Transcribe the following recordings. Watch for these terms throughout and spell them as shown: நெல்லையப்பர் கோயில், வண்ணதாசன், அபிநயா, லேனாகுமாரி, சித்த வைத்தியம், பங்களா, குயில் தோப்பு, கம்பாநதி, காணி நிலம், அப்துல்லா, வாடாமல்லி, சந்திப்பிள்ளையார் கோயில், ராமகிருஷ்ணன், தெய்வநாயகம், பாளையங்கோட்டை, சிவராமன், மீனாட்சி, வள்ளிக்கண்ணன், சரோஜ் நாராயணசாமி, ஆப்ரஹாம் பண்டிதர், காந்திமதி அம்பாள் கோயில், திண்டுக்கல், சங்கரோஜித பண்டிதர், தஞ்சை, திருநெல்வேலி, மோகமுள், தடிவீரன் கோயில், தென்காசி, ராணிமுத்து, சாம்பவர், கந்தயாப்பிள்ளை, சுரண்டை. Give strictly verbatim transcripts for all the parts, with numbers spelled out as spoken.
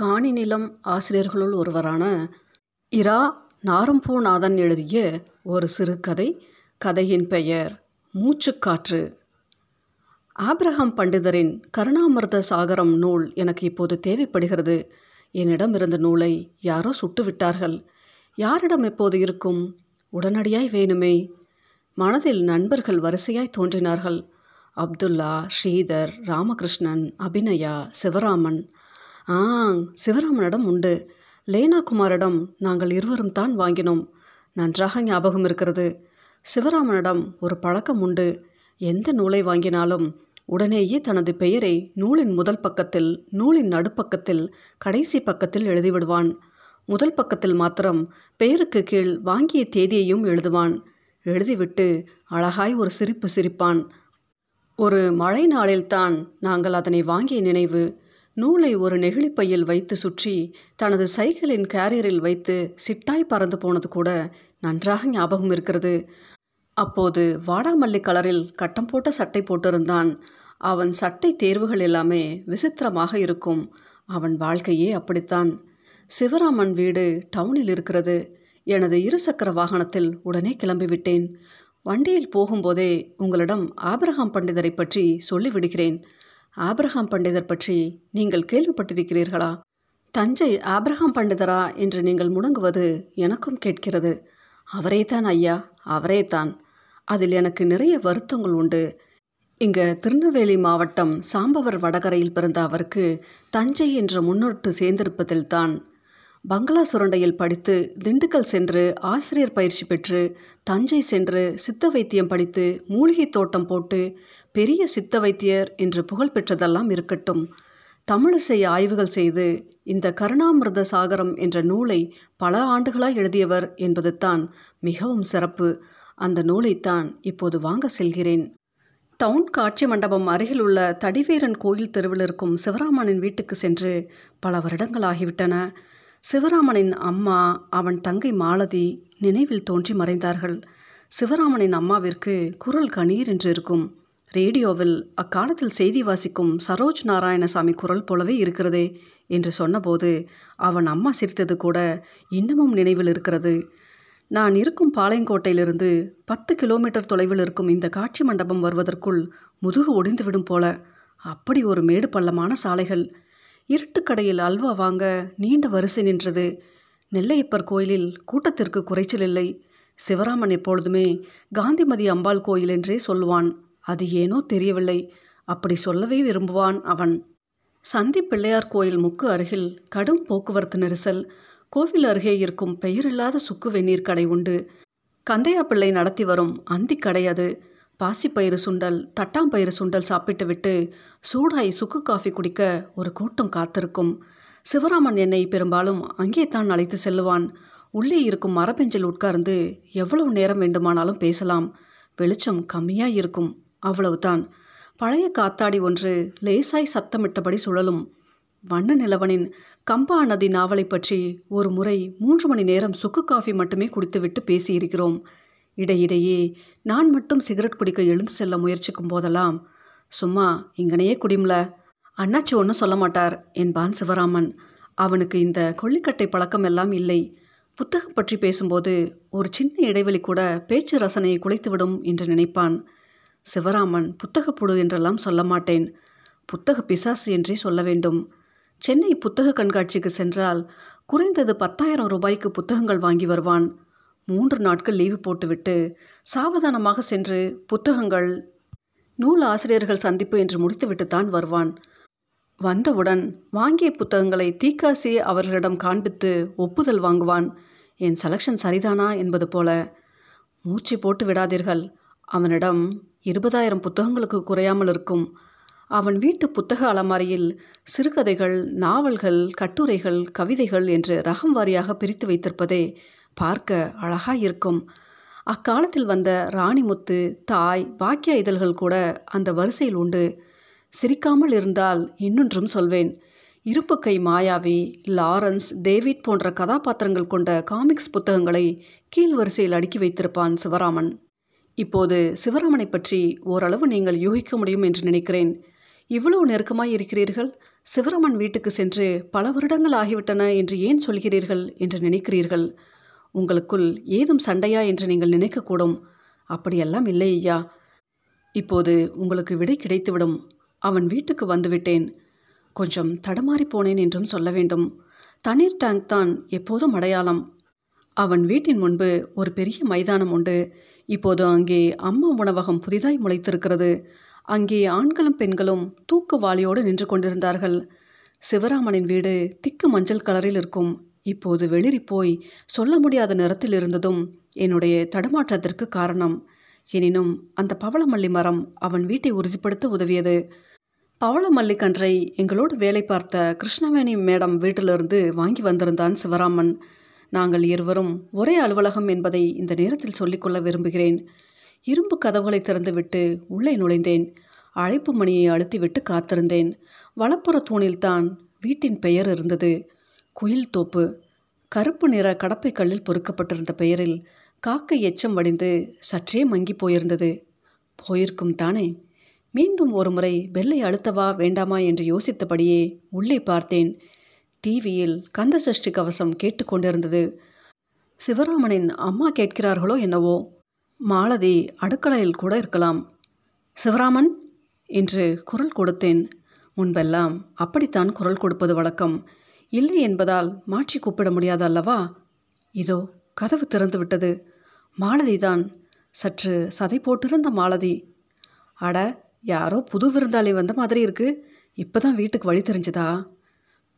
காணி நிலம் ஆசிரியர்களுள் ஒருவரான இரா நாறும்பூநாதன் எழுதிய ஒரு சிறுகதை. கதையின் பெயர் மூச்சுக்காற்று. ஆப்ரஹாம் பண்டிதரின் கருணாமிர்த சாகரம் நூல் எனக்கு இப்போது தேவைப்படுகிறது. என்னிடம் இருந்த நூலை யாரோ சுட்டுவிட்டார்கள். யாரிடம் இப்போது இருக்கும்? உடனடியாய் வேணுமே. மனதில் நண்பர்கள் வரிசையாய் தோன்றினார்கள். அப்துல்லா, ஸ்ரீதர், ராமகிருஷ்ணன், அபிநயா, சிவராமன். ஆ, சிவராமனிடம் உண்டு. லேனாகுமாரிடம் நாங்கள் இருவரும் தான் வாங்கினோம். நன்றாக ஞாபகம் இருக்கிறது. சிவராமனிடம் ஒரு பழக்கம் உண்டு. எந்த நூலை வாங்கினாலும் உடனேயே தனது பெயரை நூலின் முதல் பக்கத்தில், நூலின் நடுப்பக்கத்தில், கடைசி பக்கத்தில் எழுதிவிடுவான். முதல் பக்கத்தில் மாத்திரம் பெயருக்கு கீழ் வாங்கிய தேதியையும் எழுதுவான். எழுதிவிட்டு அழகாய் ஒரு சிரிப்பு சிரிப்பான். ஒரு மழை நாளில்தான் நாங்கள் அதனை வாங்கிய நினைவு. நூலை ஒரு நெகிழிப்பையில் வைத்து சுற்றி தனது சைக்கிளின் கேரியரில் வைத்து சிட்டாய் பறந்து போனது கூட நன்றாக ஞாபகம் இருக்கிறது. அப்போது வாடாமல்லி கலரில் கட்டம் போட்ட சட்டை போட்டிருந்தான். அவன் சட்டை தேர்வுகள் எல்லாமே விசித்திரமாக இருக்கும். அவன் வாழ்க்கையே அப்படித்தான். சிவராமன் வீடு டவுனில் இருக்கிறது. எனது இருசக்கர வாகனத்தில் உடனே கிளம்பிவிட்டேன். வண்டியில் போகும்போதே உங்களிடம் ஆப்ரஹாம் பண்டிதரை பற்றி சொல்லிவிடுகிறேன். ஆப்ரஹாம் பண்டிதர் பற்றி நீங்கள் கேள்விப்பட்டிருக்கிறீர்களா? தஞ்சை ஆப்ரஹாம் பண்டிதரா என்று நீங்கள் முடங்குவது எனக்கும் கேட்கிறது. அவரேதான் ஐயா, அவரேதான். அதில் எனக்கு நிறைய வருத்தங்கள் உண்டு. இங்கே திருநெல்வேலி மாவட்டம் சாம்பவர் வடகரையில் பிறந்த அவருக்கு தஞ்சை என்ற முன்னொட்டு சேர்ந்திருப்பதில்தான். பங்களா சுரண்டையில் படித்து திண்டுக்கல் சென்று ஆசிரியர் பயிற்சி பெற்று தஞ்சை சென்று சித்த வைத்தியம் படித்து மூலிகை தோட்டம் போட்டு பெரிய சித்த வைத்தியர் என்று புகழ் பெற்றதெல்லாம் இருக்கட்டும், தமிழிசை ஆய்வுகள் செய்து இந்த கருணாமிர்த சாகரம் என்ற நூலை பல ஆண்டுகளாக எழுதியவர் என்பது தான் மிகவும் சிறப்பு. அந்த நூலைத்தான் இப்போது வாங்க செல்கிறேன். டவுன் காட்சி மண்டபம் அருகில் உள்ள தடிவீரன் கோயில் தெருவில் இருக்கும் சிவராமனின் வீட்டுக்கு சென்று பல வருடங்கள் ஆகிவிட்டன. சிவராமனின் அம்மா, அவன் தங்கை மாலதி நினைவில் தோன்றி மறைந்தார்கள். சிவராமனின் அம்மாவிற்கு குரல் கணீர் என்று இருக்கும். ரேடியோவில் அக்காலத்தில் செய்தி வாசிக்கும் சரோஜ் நாராயணசாமி குரல் போலவே இருக்கிறதே என்று சொன்னபோது அவன் அம்மா சிரித்தது கூட இன்னமும் நினைவில் இருக்கிறது. நான் இருக்கும் பாளையங்கோட்டையிலிருந்து பத்து கிலோமீட்டர் தொலைவில் இருக்கும் இந்த காட்சி மண்டபம் வருவதற்குள் முதுகு ஒடிந்துவிடும் போல. அப்படி ஒரு மேடு பள்ளமான சாலைகள். இருட்டுக்கடையில் அல்வா வாங்க நீண்ட வரிசை நின்றது. நெல்லையப்பர் கோயிலில் கூட்டத்திற்கு குறைச்சல் இல்லை. சிவராமன் எப்பொழுதுமே காந்திமதி அம்பாள் கோயில் என்றே சொல்வான். அது ஏனோ தெரியவில்லை, அப்படி சொல்லவே விரும்புவான் அவன். சந்திப்பிள்ளையார் கோயில் முக்கு அருகில் கடும் போக்குவரத்து நெரிசல். கோவில் அருகே இருக்கும் பெயரில்லாத சுக்கு வெந்நீர் கடை உண்டு. கந்தயாப்பிள்ளை நடத்தி வரும் அந்திக் கடை அது. பாசிப்பயிறு சுண்டல், தட்டாம்பயிறு சுண்டல் சாப்பிட்டு விட்டு சூடாய் சுக்கு காஃபி குடிக்க ஒரு கூட்டம் காத்திருக்கும். சிவராமன் என்னை பெரும்பாலும் அங்கே தான் அழைத்து செல்லுவான். உள்ளே இருக்கும் மரபெஞ்சில் உட்கார்ந்து எவ்வளவு நேரம் வேண்டுமானாலும் பேசலாம். வெளிச்சம் கம்மியாக இருக்கும், அவ்வளவுதான். பழைய காத்தாடி ஒன்று லேசாய் சத்தமிட்டபடி சுழலும். வண்ண நிலவனின் கம்பாநதி நாவலை பற்றி ஒரு முறை மூன்று மணி நேரம் சுக்கு காஃபி மட்டுமே குடித்துவிட்டு பேசியிருக்கிறோம். இடையிடையே நான் மட்டும் சிகரெட் பிடிக்க எழுந்து செல்ல முயற்சிக்கும் போதெல்லாம், சும்மா இங்கனையே குடிம்ல, அண்ணாச்சி ஒன்றும் சொல்ல மாட்டார் என்பான் சிவராமன். அவனுக்கு இந்த கொல்லிக்கட்டை பழக்கம் எல்லாம் இல்லை. புத்தகம் பற்றி பேசும்போது ஒரு சின்ன இடைவெளி கூட பேச்சு ரசனையை குலைத்துவிடும் என்று நினைப்பான். சிவராமன் புத்தகப்புடு என்றெல்லாம் சொல்ல மாட்டேன், புத்தக பிசாசு என்றே சொல்ல வேண்டும். சென்னை புத்தக கண்காட்சிக்கு சென்றால் குறைந்தது பத்தாயிரம் ரூபாய்க்கு புத்தகங்கள் வாங்கி வருவான். மூன்று நாட்கள் லீவு போட்டுவிட்டு சாவதானமாக சென்று புத்தகங்கள், நூல் ஆசிரியர்கள் சந்திப்பு என்று முடித்துவிட்டுத்தான் வருவான். வந்தவுடன் வாங்கிய புத்தகங்களை தீக்காசி அவர்களிடம் காண்பித்து ஒப்புதல் வாங்குவான். என் செலெக்ஷன் சரிதானா என்பது போல. மூச்சு போட்டு விடாதீர்கள். அவனிடம் இருபதாயிரம் புத்தகங்களுக்கு குறையாமல் இருக்கும். அவன் வீட்டு புத்தக அலமாரியில் சிறுகதைகள், நாவல்கள், கட்டுரைகள், கவிதைகள் என்று ரகம் வாரியாக பிரித்து வைத்திருப்பதே பார்க்க அழகாயிருக்கும். அக்காலத்தில் வந்த ராணிமுத்து, தாய், பாக்கியா இதழ்கள் கூட அந்த வரிசையில் உண்டு. சிரிக்காமல் இருந்தால் இன்னொன்றும் சொல்வேன். இருப்புக்கை மாயாவி, லாரன்ஸ், டேவிட் போன்ற கதாபாத்திரங்கள் கொண்ட காமிக்ஸ் புத்தகங்களை கீழ் வரிசையில் அடுக்கி வைத்திருப்பான் சிவராமன். இப்போது சிவராமனை பற்றி ஓரளவு நீங்கள் யூகிக்க முடியும் என்று நினைக்கிறேன். இவ்வளவு நெருக்கமாய் இருக்கிறீர்கள்? சிவராமன் வீட்டுக்கு சென்று பல வருடங்கள் ஆகிவிட்டன என்று ஏன் சொல்கிறீர்கள் என்று நினைக்கிறீர்கள். உங்களுக்குள் ஏதும் சண்டையா என்று நீங்கள் நினைக்கக்கூடும். அப்படியெல்லாம் இல்லை ஐயா. இப்போது உங்களுக்கு விடை கிடைத்துவிடும். அவன் வீட்டுக்கு வந்துவிட்டேன். கொஞ்சம் தடமாறி போனேன் என்றும் சொல்ல வேண்டும். தண்ணீர் டேங்க் தான் எப்போதும் அடையாளம். அவன் வீட்டின் முன்பு ஒரு பெரிய மைதானம் உண்டு. இப்போது அங்கே அம்மா உணவகம் புதிதாய் முளைத்திருக்கிறது. அங்கே ஆண்களும் பெண்களும் தூக்கு வாளியோடு நின்று கொண்டிருந்தார்கள். சிவராமனின் வீடு திக்கு மஞ்சள் கலரில் இருக்கும். இப்போது வெளிரி போய் சொல்ல முடியாத நிறத்தில் இருந்ததும் என்னுடைய தடுமாற்றத்திற்கு காரணம். எனினும் அந்த பவளமல்லி மரம் அவன் வீட்டை உறுதிப்படுத்த உதவியது. பவளமல்லி கன்றை எங்களோடு வேலை பார்த்த கிருஷ்ணவேணி மேடம் வீட்டிலிருந்து வாங்கி வந்திருந்தான் சிவராமன். நாங்கள் இருவரும் ஒரே அலுவலகம் என்பதை இந்த நேரத்தில் சொல்லிக்கொள்ள விரும்புகிறேன். இரும்பு கதவுகளை திறந்துவிட்டு உள்ளே நுழைந்தேன். அழைப்பு மணியை அழுத்திவிட்டு காத்திருந்தேன். வலப்புற தூணில்தான் வீட்டின் பெயர் இருந்தது. குயில் தோப்பு. கருப்பு நிற கடப்பை கல்லில் பொறுக்கப்பட்டிருந்த பெயரில் காக்கை எச்சம் வடிந்து சற்றே மங்கி போயிருந்தது. போயிருக்கும் தானே. மீண்டும் ஒரு முறை பெல்லை அழுத்தவா வேண்டாமா என்று யோசித்தபடியே உள்ளே பார்த்தேன். டிவியில் கந்த சஷ்டி கவசம் கேட்டுக்கொண்டிருந்தது. சிவராமனின் அம்மா கேட்கிறார்களோ என்னவோ. மாலதி அடுக்களையில் கூட இருக்கலாம். சிவராமன் என்று குரல் கொடுத்தேன். முன்பெல்லாம் அப்படித்தான் குரல் கொடுப்பது வழக்கம். இல்லை என்பதால் மாற்றி கூப்பிட முடியாது அல்லவா? இதோ கதவு திறந்துவிட்டது. மாலதிதான். சற்று சதை போட்டிருந்த மாலதி. அட, யாரோ புது விருந்தாளி வந்த மாதிரி இருக்கு. இப்போதான் வீட்டுக்கு வழி தெரிஞ்சதா?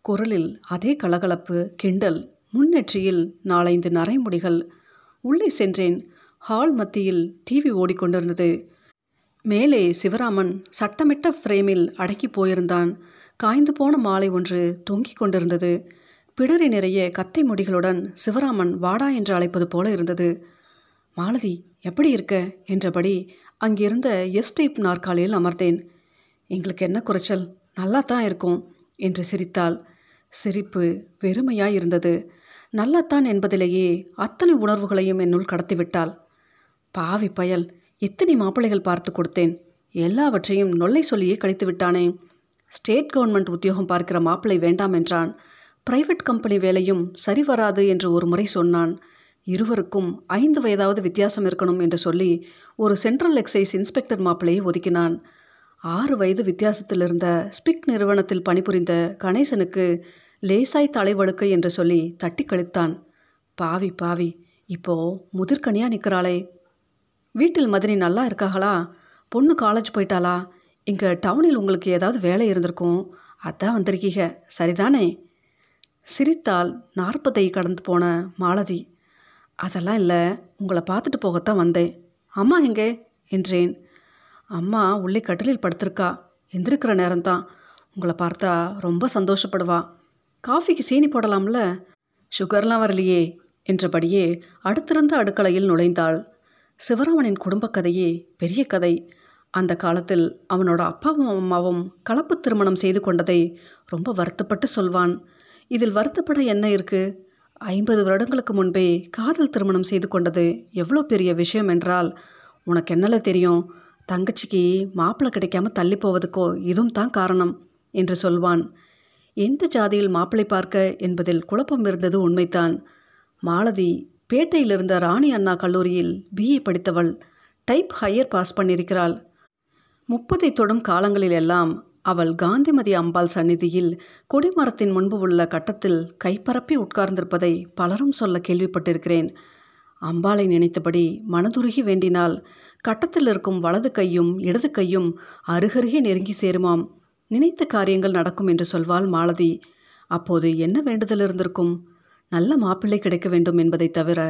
குரலில் அதே கலகலப்பு, கிண்டல். முன்னெற்றியில் நாலைந்து நரைமுடிகள். உள்ளே சென்றேன். ஹால் மத்தியில் டிவி ஓடிக்கொண்டிருந்தது. மேலே சிவராமன் சட்டமிட்ட ஃப்ரேமில் அடக்கி போயிருந்தான். காய்ந்து போன மாலை ஒன்று தொங்கிக் கொண்டிருந்தது. பிடரி நிறைய கத்தை முடிகளுடன் சிவராமன் வாடா என்று அழைப்பது போல இருந்தது. மாலதி, எப்படி இருக்க என்றபடி அங்கிருந்த எஸ் டைப் நாற்காலியில் அமர்ந்தேன். எங்களுக்கு என்ன குறைச்சல், நல்லா தான் இருக்கும் என்று சிரித்தாள். சிரிப்பு வெறுமையாயிருந்தது. நல்லாத்தான் என்பதிலேயே அத்தனை உணர்வுகளையும் என்னுள் கடத்திவிட்டாள். பாவி பயல், எத்தனை மாப்பிள்ளைகள் பார்த்து கொடுத்தேன், எல்லாவற்றையும் நொல்லை சொல்லியே கழித்து விட்டானே. ஸ்டேட் கவர்மெண்ட் உத்தியோகம் பார்க்கிற மாப்பிள்ளை வேண்டாம் என்றான். பிரைவேட் கம்பெனி வேலையும் சரி வராது என்று ஒரு முறை சொன்னான். இருவருக்கும் ஐந்து வயதாவது வித்தியாசம் இருக்கணும் என்று சொல்லி ஒரு சென்ட்ரல் எக்ஸைஸ் இன்ஸ்பெக்டர் மாப்பிள்ளையை ஒதுக்கினான். ஆறு வயது வித்தியாசத்தில் இருந்த ஸ்பிக் நிறுவனத்தில் பணிபுரிந்த கணேசனுக்கு லேசாய் தலைவழுக்கை என்று சொல்லி தட்டி கழித்தான். பாவி பாவி, இப்போ முதிர்கனியா நிற்கிறாளே. வீட்டில் மதினி நல்லா இருக்காங்களா? பொண்ணு காலேஜ் போயிட்டாளா? இங்கே டவுனில் உங்களுக்கு ஏதாவது வேலை இருந்திருக்கும், அதான் வந்திருக்கீங்க, சரிதானே? சிரித்தால் நாற்பதை கடந்து போன மாலதி. அதெல்லாம் இல்லை, உங்களை பார்த்துட்டு போகத்தான் வந்தேன். அம்மா எங்கே என்றேன். அம்மா உள்ளே கட்டிலில் படுத்திருக்கா, எந்திருக்கிற நேரம்தான். உங்களை பார்த்தா ரொம்ப சந்தோஷப்படுவா. காஃபிக்கு சீனி போடலாம்ல? சுகர்லாம் வரலையே என்றபடியே அடுத்திருந்த அடுக்களையில் நுழைந்தாள். சிவராமனின் குடும்ப கதையே பெரிய கதை. அந்த காலத்தில் அவனோட அப்பாவும் அம்மாவும் கலப்பு திருமணம் செய்து கொண்டதை ரொம்ப வருத்தப்பட்டு சொல்வான். இதில் வருத்தப்பட என்ன இருக்குது? ஐம்பது வருடங்களுக்கு முன்பே காதல் திருமணம் செய்து கொண்டது எவ்வளோ பெரிய விஷயம் என்றால், உனக்கு என்னல தெரியும், தங்கச்சிக்கு மாப்பிள்ளை கிடைக்காம தள்ளி போவதுக்கோ இதுவும் தான் காரணம் என்று சொல்வான். எந்த ஜாதியில் மாப்பிள்ளை பார்க்க என்பதில் குழப்பம் இருந்தது உண்மைத்தான். மாலதி பேட்டையிலிருந்த ராணி அண்ணா கல்லூரியில் பிஏ படித்தவள். டைப் ஹையர் பாஸ் பண்ணியிருக்கிறாள். முப்பதை தொடும் காலங்களில் எல்லாம் அவள் காந்திமதி அம்பாள் சந்நிதியில் கொடிமரத்தின் முன்பு உள்ள கட்டத்தில் கைப்பரப்பி உட்கார்ந்திருப்பதை பலரும் சொல்ல கேள்விப்பட்டிருக்கிறேன். அம்பாளை நினைத்தபடி மனதுருகி வேண்டினால் கட்டத்தில் இருக்கும் வலது கையும் இடது கையும் அருகருகே நெருங்கி சேருமாம். நினைத்த காரியங்கள் நடக்கும் என்று சொல்வாள் மாலதி. அப்போது என்ன வேண்டுதல் இருந்திருக்கும்? நல்ல மாப்பிள்ளை கிடைக்க வேண்டும் என்பதை தவிர.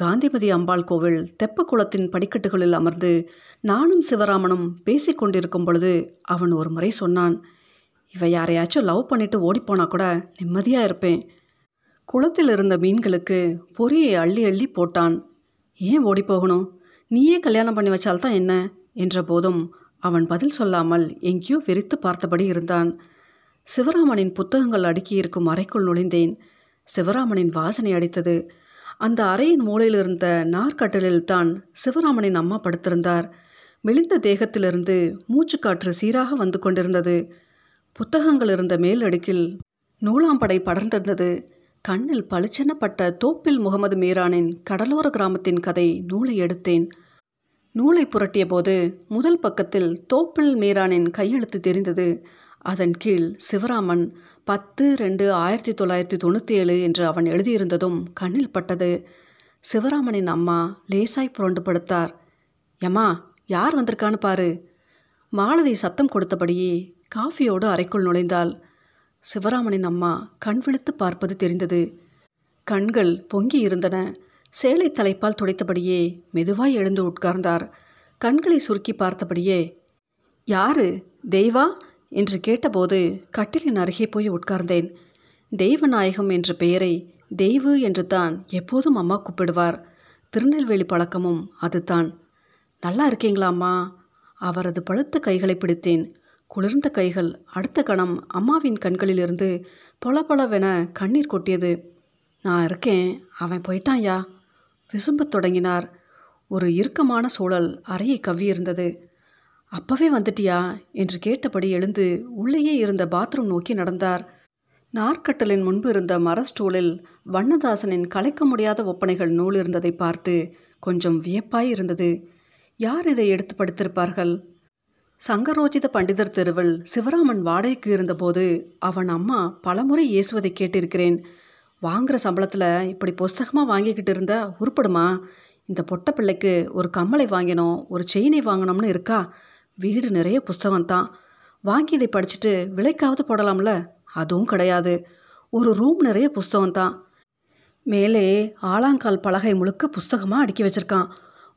காந்திமதி அம்பாள் கோவில் தெப்பக்குளத்தின் படிக்கட்டுகளில் அமர்ந்து நானும் சிவராமனும் பேசிக்கொண்டிருக்கும் பொழுது அவன் ஒரு முறை சொன்னான், இவ யாரையாச்சும் லவ் பண்ணிட்டு ஓடிப்போனா கூட நிம்மதியாக இருப்பேன். குளத்தில் இருந்த மீன்களுக்கு பொரியை அள்ளி அள்ளி போட்டான். ஏன் ஓடிப்போகணும், நீயே கல்யாணம் பண்ணி வச்சால்தான் என்ன என்ற போதும் அவன் பதில் சொல்லாமல் எங்கேயோ வெறித்து பார்த்தபடி இருந்தான். சிவராமனின் புத்தகங்கள் அடுக்கியிருக்கும் அறைக்குள் நுழைந்தேன். சிவராமனின் வாசனை அடித்தது. அந்த அறையின் மூலையில் இருந்த நார்கட்டலில்தான் சிவராமனின் அம்மா படுத்திருந்தார். மெலிந்த தேகத்திலிருந்து மூச்சுக்காற்று சீராக வந்து கொண்டிருந்தது. புத்தகங்கள் இருந்த மேல் அடுக்கில் நூலாம்படை படர்ந்திருந்தது. கண்ணில் பளிச்செனப்பட்ட தோப்பில் முகமது மீரானின் கடலோர கிராமத்தின் கதை நூலை எடுத்தேன். நூலை புரட்டிய போது முதல் பக்கத்தில் தோப்பில் மீரானின் கையெழுத்து தெரிந்தது. அதன் கீழ் சிவராமன் பத்து ரெண்டு ஆயிரத்தி தொள்ளாயிரத்தி தொண்ணூற்றி ஏழு என்று அவன் எழுதியிருந்ததும் கண்ணில் பட்டது. சிவராமனின் அம்மா லேசாய் புரண்டு படுத்தார். யம்மா, யார் வந்திருக்கான்னு பாரு. மாலதி சத்தம் கொடுத்தபடியே காஃபியோடு அறைக்குள் நுழைந்தாள். சிவராமனின் அம்மா கண் விழித்து பார்ப்பது தெரிந்தது. கண்கள் பொங்கி இருந்தன. சேலை தலைப்பால் துடைத்தபடியே மெதுவாய் எழுந்து உட்கார்ந்தார். கண்களை சுருக்கி பார்த்தபடியே, யாரு தெய்வா என்று கேட்டபோது கட்டிலின் அருகே போய் உட்கார்ந்தேன். தெய்வநாயகம் என்ற பெயரை தெய்வு என்று தான் எப்போதும் அம்மா கூப்பிடுவார். திருநெல்வேலி பழக்கமும் அது தான். நல்லா இருக்கீங்களா அம்மா? அவரது பழுத்த கைகளை பிடித்தேன். குளிர்ந்த கைகள் அடுத்த கணம் அம்மாவின் கண்களிலிருந்து பொலபொலவென கண்ணீர் கொட்டியது. நான் இருக்கேன், அவன் போயிட்டான்யா விசும்பத் தொடங்கினார். ஒரு இறுக்கமான சூழல் அறையை கவ்வியிருந்தது. அப்பவே வந்துட்டியா என்று கேட்டபடி எழுந்து உள்ளேயே இருந்த பாத்ரூம் நோக்கி நடந்தார். நாற்கட்டலின் முன்பு இருந்த மரஸ்டூலில் வண்ணதாசனின் கலைக்க முடியாத ஒப்பனைகள் நூல் இருந்ததை பார்த்து கொஞ்சம் வியப்பாய் இருந்தது. யார் இதை எடுத்து படித்திருப்பார்கள்? சங்கரோஜித பண்டிதர் தெருவில் சிவராமன் வாடகைக்கு இருந்தபோது அவன் அம்மா பலமுறை ஏசுவதை கேட்டிருக்கிறேன். வாங்குகிற சம்பளத்தில் இப்படி புஸ்தகமாக வாங்கிக்கிட்டு இருந்தால் உருப்படுமா? இந்த பொட்டை பிள்ளைக்கு ஒரு கம்மலை வாங்கினோம், ஒரு செயினை வாங்கினோம்னு இருக்கா? வீடு நிறைய புஸ்தகம்தான். வாங்கி இதை படிச்சுட்டு விலைக்காவது போடலாம்ல? அதுவும் கிடையாது. ஒரு ரூம் நிறைய புஸ்தகம்தான். மேலே ஆலாங்கால் பலகை முழுக்க புஸ்தகமாக அடுக்கி வச்சுருக்கான்.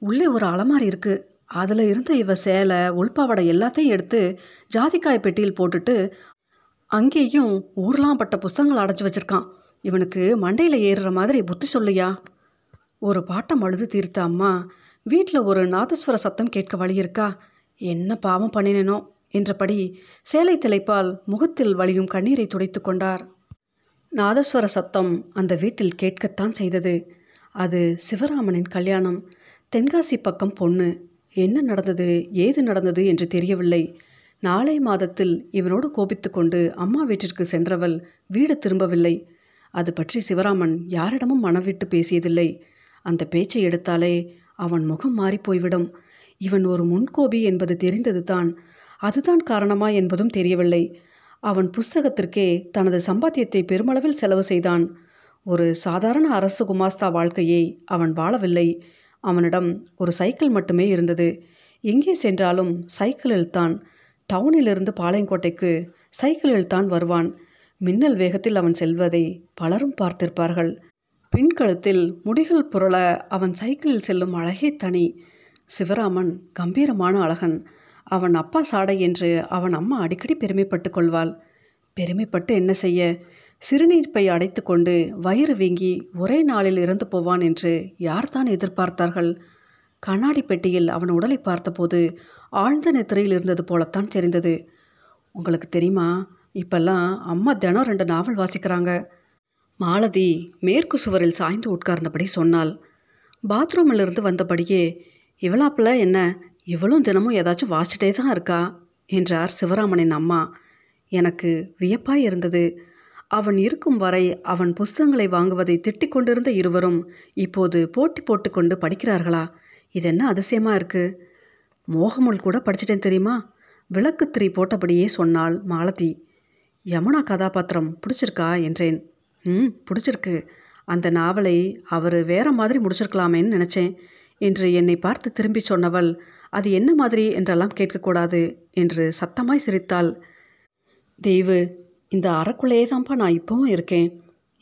உள்ளே ஒரு அலமாரி இருக்குது. அதில் இருந்த இவ சேலை உள்பாவடை எல்லாத்தையும் எடுத்து ஜாதிக்காய் பெட்டியில் போட்டுட்டு அங்கேயும் ஊர்லாம் பட்ட புஸ்தகங்கள் அடைச்சி வச்சுருக்கான். இவனுக்கு மண்டையில் ஏறுற மாதிரி புத்தி சொல்லியா ஒரு பாட்டம் அழுது தீர்த்த அம்மா. வீட்டில் ஒரு நாதஸ்வர சத்தம் கேட்க வழி இருக்கா? என்ன பாவம் பண்ணினேனோ என்றபடி சேலை திளைப்பால் முகத்தில் வழியும் கண்ணீரை துடைத்து கொண்டார். நாதஸ்வர சத்தம் அந்த வீட்டில் கேட்கத்தான் செய்தது. அது சிவராமனின் கல்யாணம். தென்காசி பக்கம் பொண்ணு. என்ன நடந்தது ஏது நடந்தது என்று தெரியவில்லை. நாளை மாதத்தில் இவனோடு கோபித்து கொண்டு அம்மா வீட்டிற்கு சென்றவள் வீடு திரும்பவில்லை. அது பற்றி சிவராமன் யாரிடமும் மனவிட்டு பேசியதில்லை. அந்த பேச்சை எடுத்தாலே அவன் முகம் மாறிப்போய்விடும். இவன் ஒரு முன்கோபி என்பது தெரிந்தது தான். அதுதான் காரணமா என்பதும் தெரியவில்லை. அவன் புஸ்தகத்திற்கே தனது சம்பாத்தியத்தை பெருமளவில் செலவு செய்தான். ஒரு சாதாரண அரசு குமாஸ்தா வாழ்க்கையை அவன் வாழவில்லை. அவனிடம் ஒரு சைக்கிள் மட்டுமே இருந்தது. எங்கே சென்றாலும் சைக்கிளில் தான். டவுனிலிருந்து பாளையங்கோட்டைக்கு சைக்கிளில் தான் வருவான். மின்னல் வேகத்தில் அவன் செல்வதை பலரும் பார்த்திருப்பார்கள். பின்கழுத்தில் முடிகள் புரள அவன் சைக்கிளில் செல்லும் அழகே தனி. சிவராமன் கம்பீரமான அழகன். அவன் அப்பா சாடை என்று அவன் அம்மா அடிக்கடி பெருமைப்பட்டு கொள்வாள். பெருமைப்பட்டு என்ன செய்ய? சிறுநீர்ப்பை அடைத்து கொண்டு வயிறு வீங்கி ஒரே நாளில் இறந்து போவான் என்று யார்தான் எதிர்பார்த்தார்கள்? கண்ணாடி பெட்டியில் அவன் உடலை பார்த்தபோது ஆழ்ந்த நித்திரையில் இருந்தது போலத்தான் தெரிந்தது. உங்களுக்கு தெரியுமா, இப்பெல்லாம் அம்மா தினம் ரெண்டு நாவல் வாசிக்கிறாங்க, மாலதி மேற்கு சுவரில் சாய்ந்து உட்கார்ந்தபடி சொன்னாள். பாத்ரூமிலிருந்து வந்தபடியே, இவளாப்பில் என்ன இவளும் தினமும் ஏதாச்சும் வாசிச்சிட்டே தான் இருக்கா என்றார் சிவராமனின் அம்மா. எனக்கு வியப்பாய் இருந்தது. அவன் இருக்கும் வரை அவன் புஸ்தகங்களை வாங்குவதை திட்டிக் கொண்டிருந்த இருவரும் இப்போது போட்டி போட்டுக்கொண்டு படிக்கிறார்களா? இது என்ன அதிசயமாக இருக்குது. மோகமுள் கூட படிச்சிட்டேன் தெரியுமா, விளக்கு திரி போட்டபடியே சொன்னாள் மாலதி. யமுனா கதாபாத்திரம் பிடிச்சிருக்கா என்றேன். ம் பிடிச்சிருக்கு. அந்த நாவலை அவர் வேற மாதிரி முடிச்சிருக்கலாமேன்னு நினச்சேன் என்று என்னை பார்த்து திரும்பி சொன்னவள், அது என்ன மாதிரி என்றெல்லாம் கேட்கக்கூடாது என்று சத்தமாய் சிரித்தாள். தெய்வு, இந்த அறக்குள்ளேயே தான்ப்பா நான் இப்போவும் இருக்கேன்.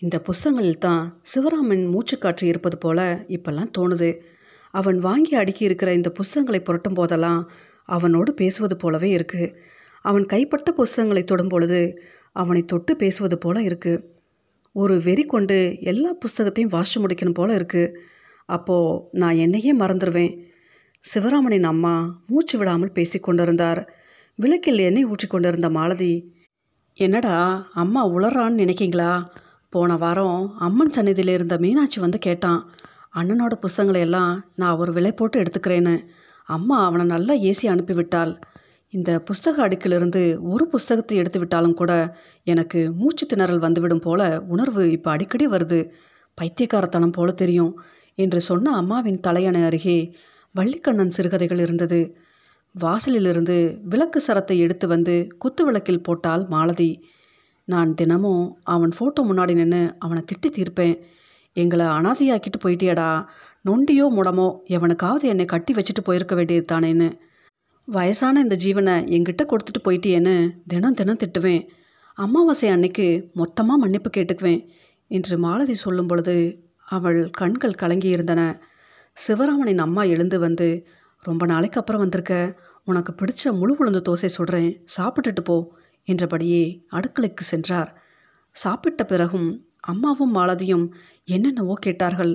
இந்த புஸ்தகங்களில் தான் சிவராமன் மூச்சுக்காற்று இருப்பது போல இப்பெல்லாம் தோணுது. அவன் வாங்கி அடுக்கி இருக்கிற இந்த புஸ்தகங்களை புரட்டும் போதெல்லாம் அவனோடு பேசுவது போலவே இருக்குது. அவன் கைப்பட்ட புஸ்தகங்களை தொடும் பொழுது அவனை தொட்டு பேசுவது போல இருக்குது. ஒரு வெறி கொண்டு எல்லா புஸ்தகத்தையும் வாசித்து முடிக்கணும் போல இருக்குது. அப்போது நான் என்னையே மறந்துடுவேன். சிவராமனின் அம்மா மூச்சு விடாமல் பேசி கொண்டிருந்தார். விளக்கில் எண்ணெய் ஊற்றி கொண்டிருந்த மாலதி, என்னடா அம்மா உளறான்னு நினைக்கிங்களா? போன வாரம் அம்மன் சன்னிதியில் இருந்த மீனாட்சி வந்து கேட்டான், அண்ணனோட புஸ்தகங்களை எல்லாம் நான் ஒரு விலை போட்டு எடுத்துக்கிறேன்னு. அம்மா அவனை நல்லா ஏசி அனுப்பிவிட்டாள். இந்த புஸ்தக அடுக்கிலிருந்து ஒரு புஸ்தகத்தை எடுத்து விட்டாலும் கூட எனக்கு மூச்சு திணறல் வந்துவிடும் போல உணர்வு இப்போ அடிக்கடி வருது. பைத்தியக்காரத்தனம் போல தெரியும் என்று சொன்ன அம்மாவின் தலையணை அருகே வள்ளிக்கண்ணன் சிறுகதைகள் இருந்தது. வாசலிலிருந்து விளக்கு சரத்தை எடுத்து வந்து குத்து விளக்கில் போட்டாள் மாலதி. நான் தினமும் அவன் ஃபோட்டோ முன்னாடி நின்று அவனை திட்டி தீர்ப்பேன். எங்களை அனாதையாக்கிட்டு போயிட்டியடா, நொண்டியோ முடமோ எவனுக்காவது என்னை கட்டி வச்சுட்டு போயிருக்க வேண்டியது தானேன்னு, வயசான இந்த ஜீவனை என்கிட்ட கொடுத்துட்டு போயிட்டியேன்னு தினம் தினம் திட்டுவேன். அமாவாசை அன்னைக்கு மொத்தமாக மன்னிப்பு கேட்டுக்குவேன் என்று மாலதி சொல்லும் பொழுது அவள் கண்கள் கலங்கியிருந்தன. சிவராமனின் அம்மா எழுந்து வந்து, ரொம்ப நாளைக்கு அப்புறம் வந்திருக்க, உனக்கு பிடிச்ச முழு உளுந்து தோசை சுடுறேன், சாப்பிட்டுட்டு போ என்றபடியே அடுக்கலைக்கு சென்றார். சாப்பிட்ட பிறகும் அம்மாவும் மாலதியும் என்னென்னவோ கேட்டார்கள்.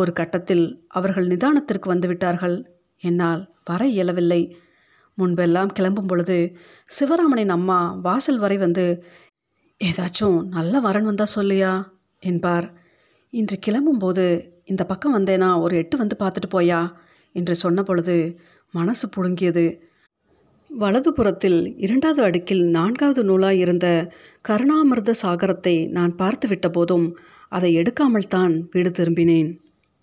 ஒரு கட்டத்தில் அவர்கள் நிதானத்திற்கு வந்துவிட்டார்கள். என்னால் வர இயலவில்லை. முன்பெல்லாம் கிளம்பும் பொழுது சிவராமனின் அம்மா வாசல் வரை வந்து, ஏதாச்சும் நல்ல வரன் வந்தால் சொல்லியா என்பார். இன்று கிளம்பும்போது, இந்த பக்கம் வந்தேனா ஒரு எட்டு வந்து பார்த்துட்டு போயா என்று சொன்ன பொழுது மனசு புழுங்கியது. வலதுபுறத்தில் இரண்டாவது அடுக்கில் நான்காவது நூலாக இருந்த கருணாமிர்த சாகரத்தை நான் பார்த்து விட்ட போதும் அதை எடுக்காமல் தான் வீடு திரும்பினேன்.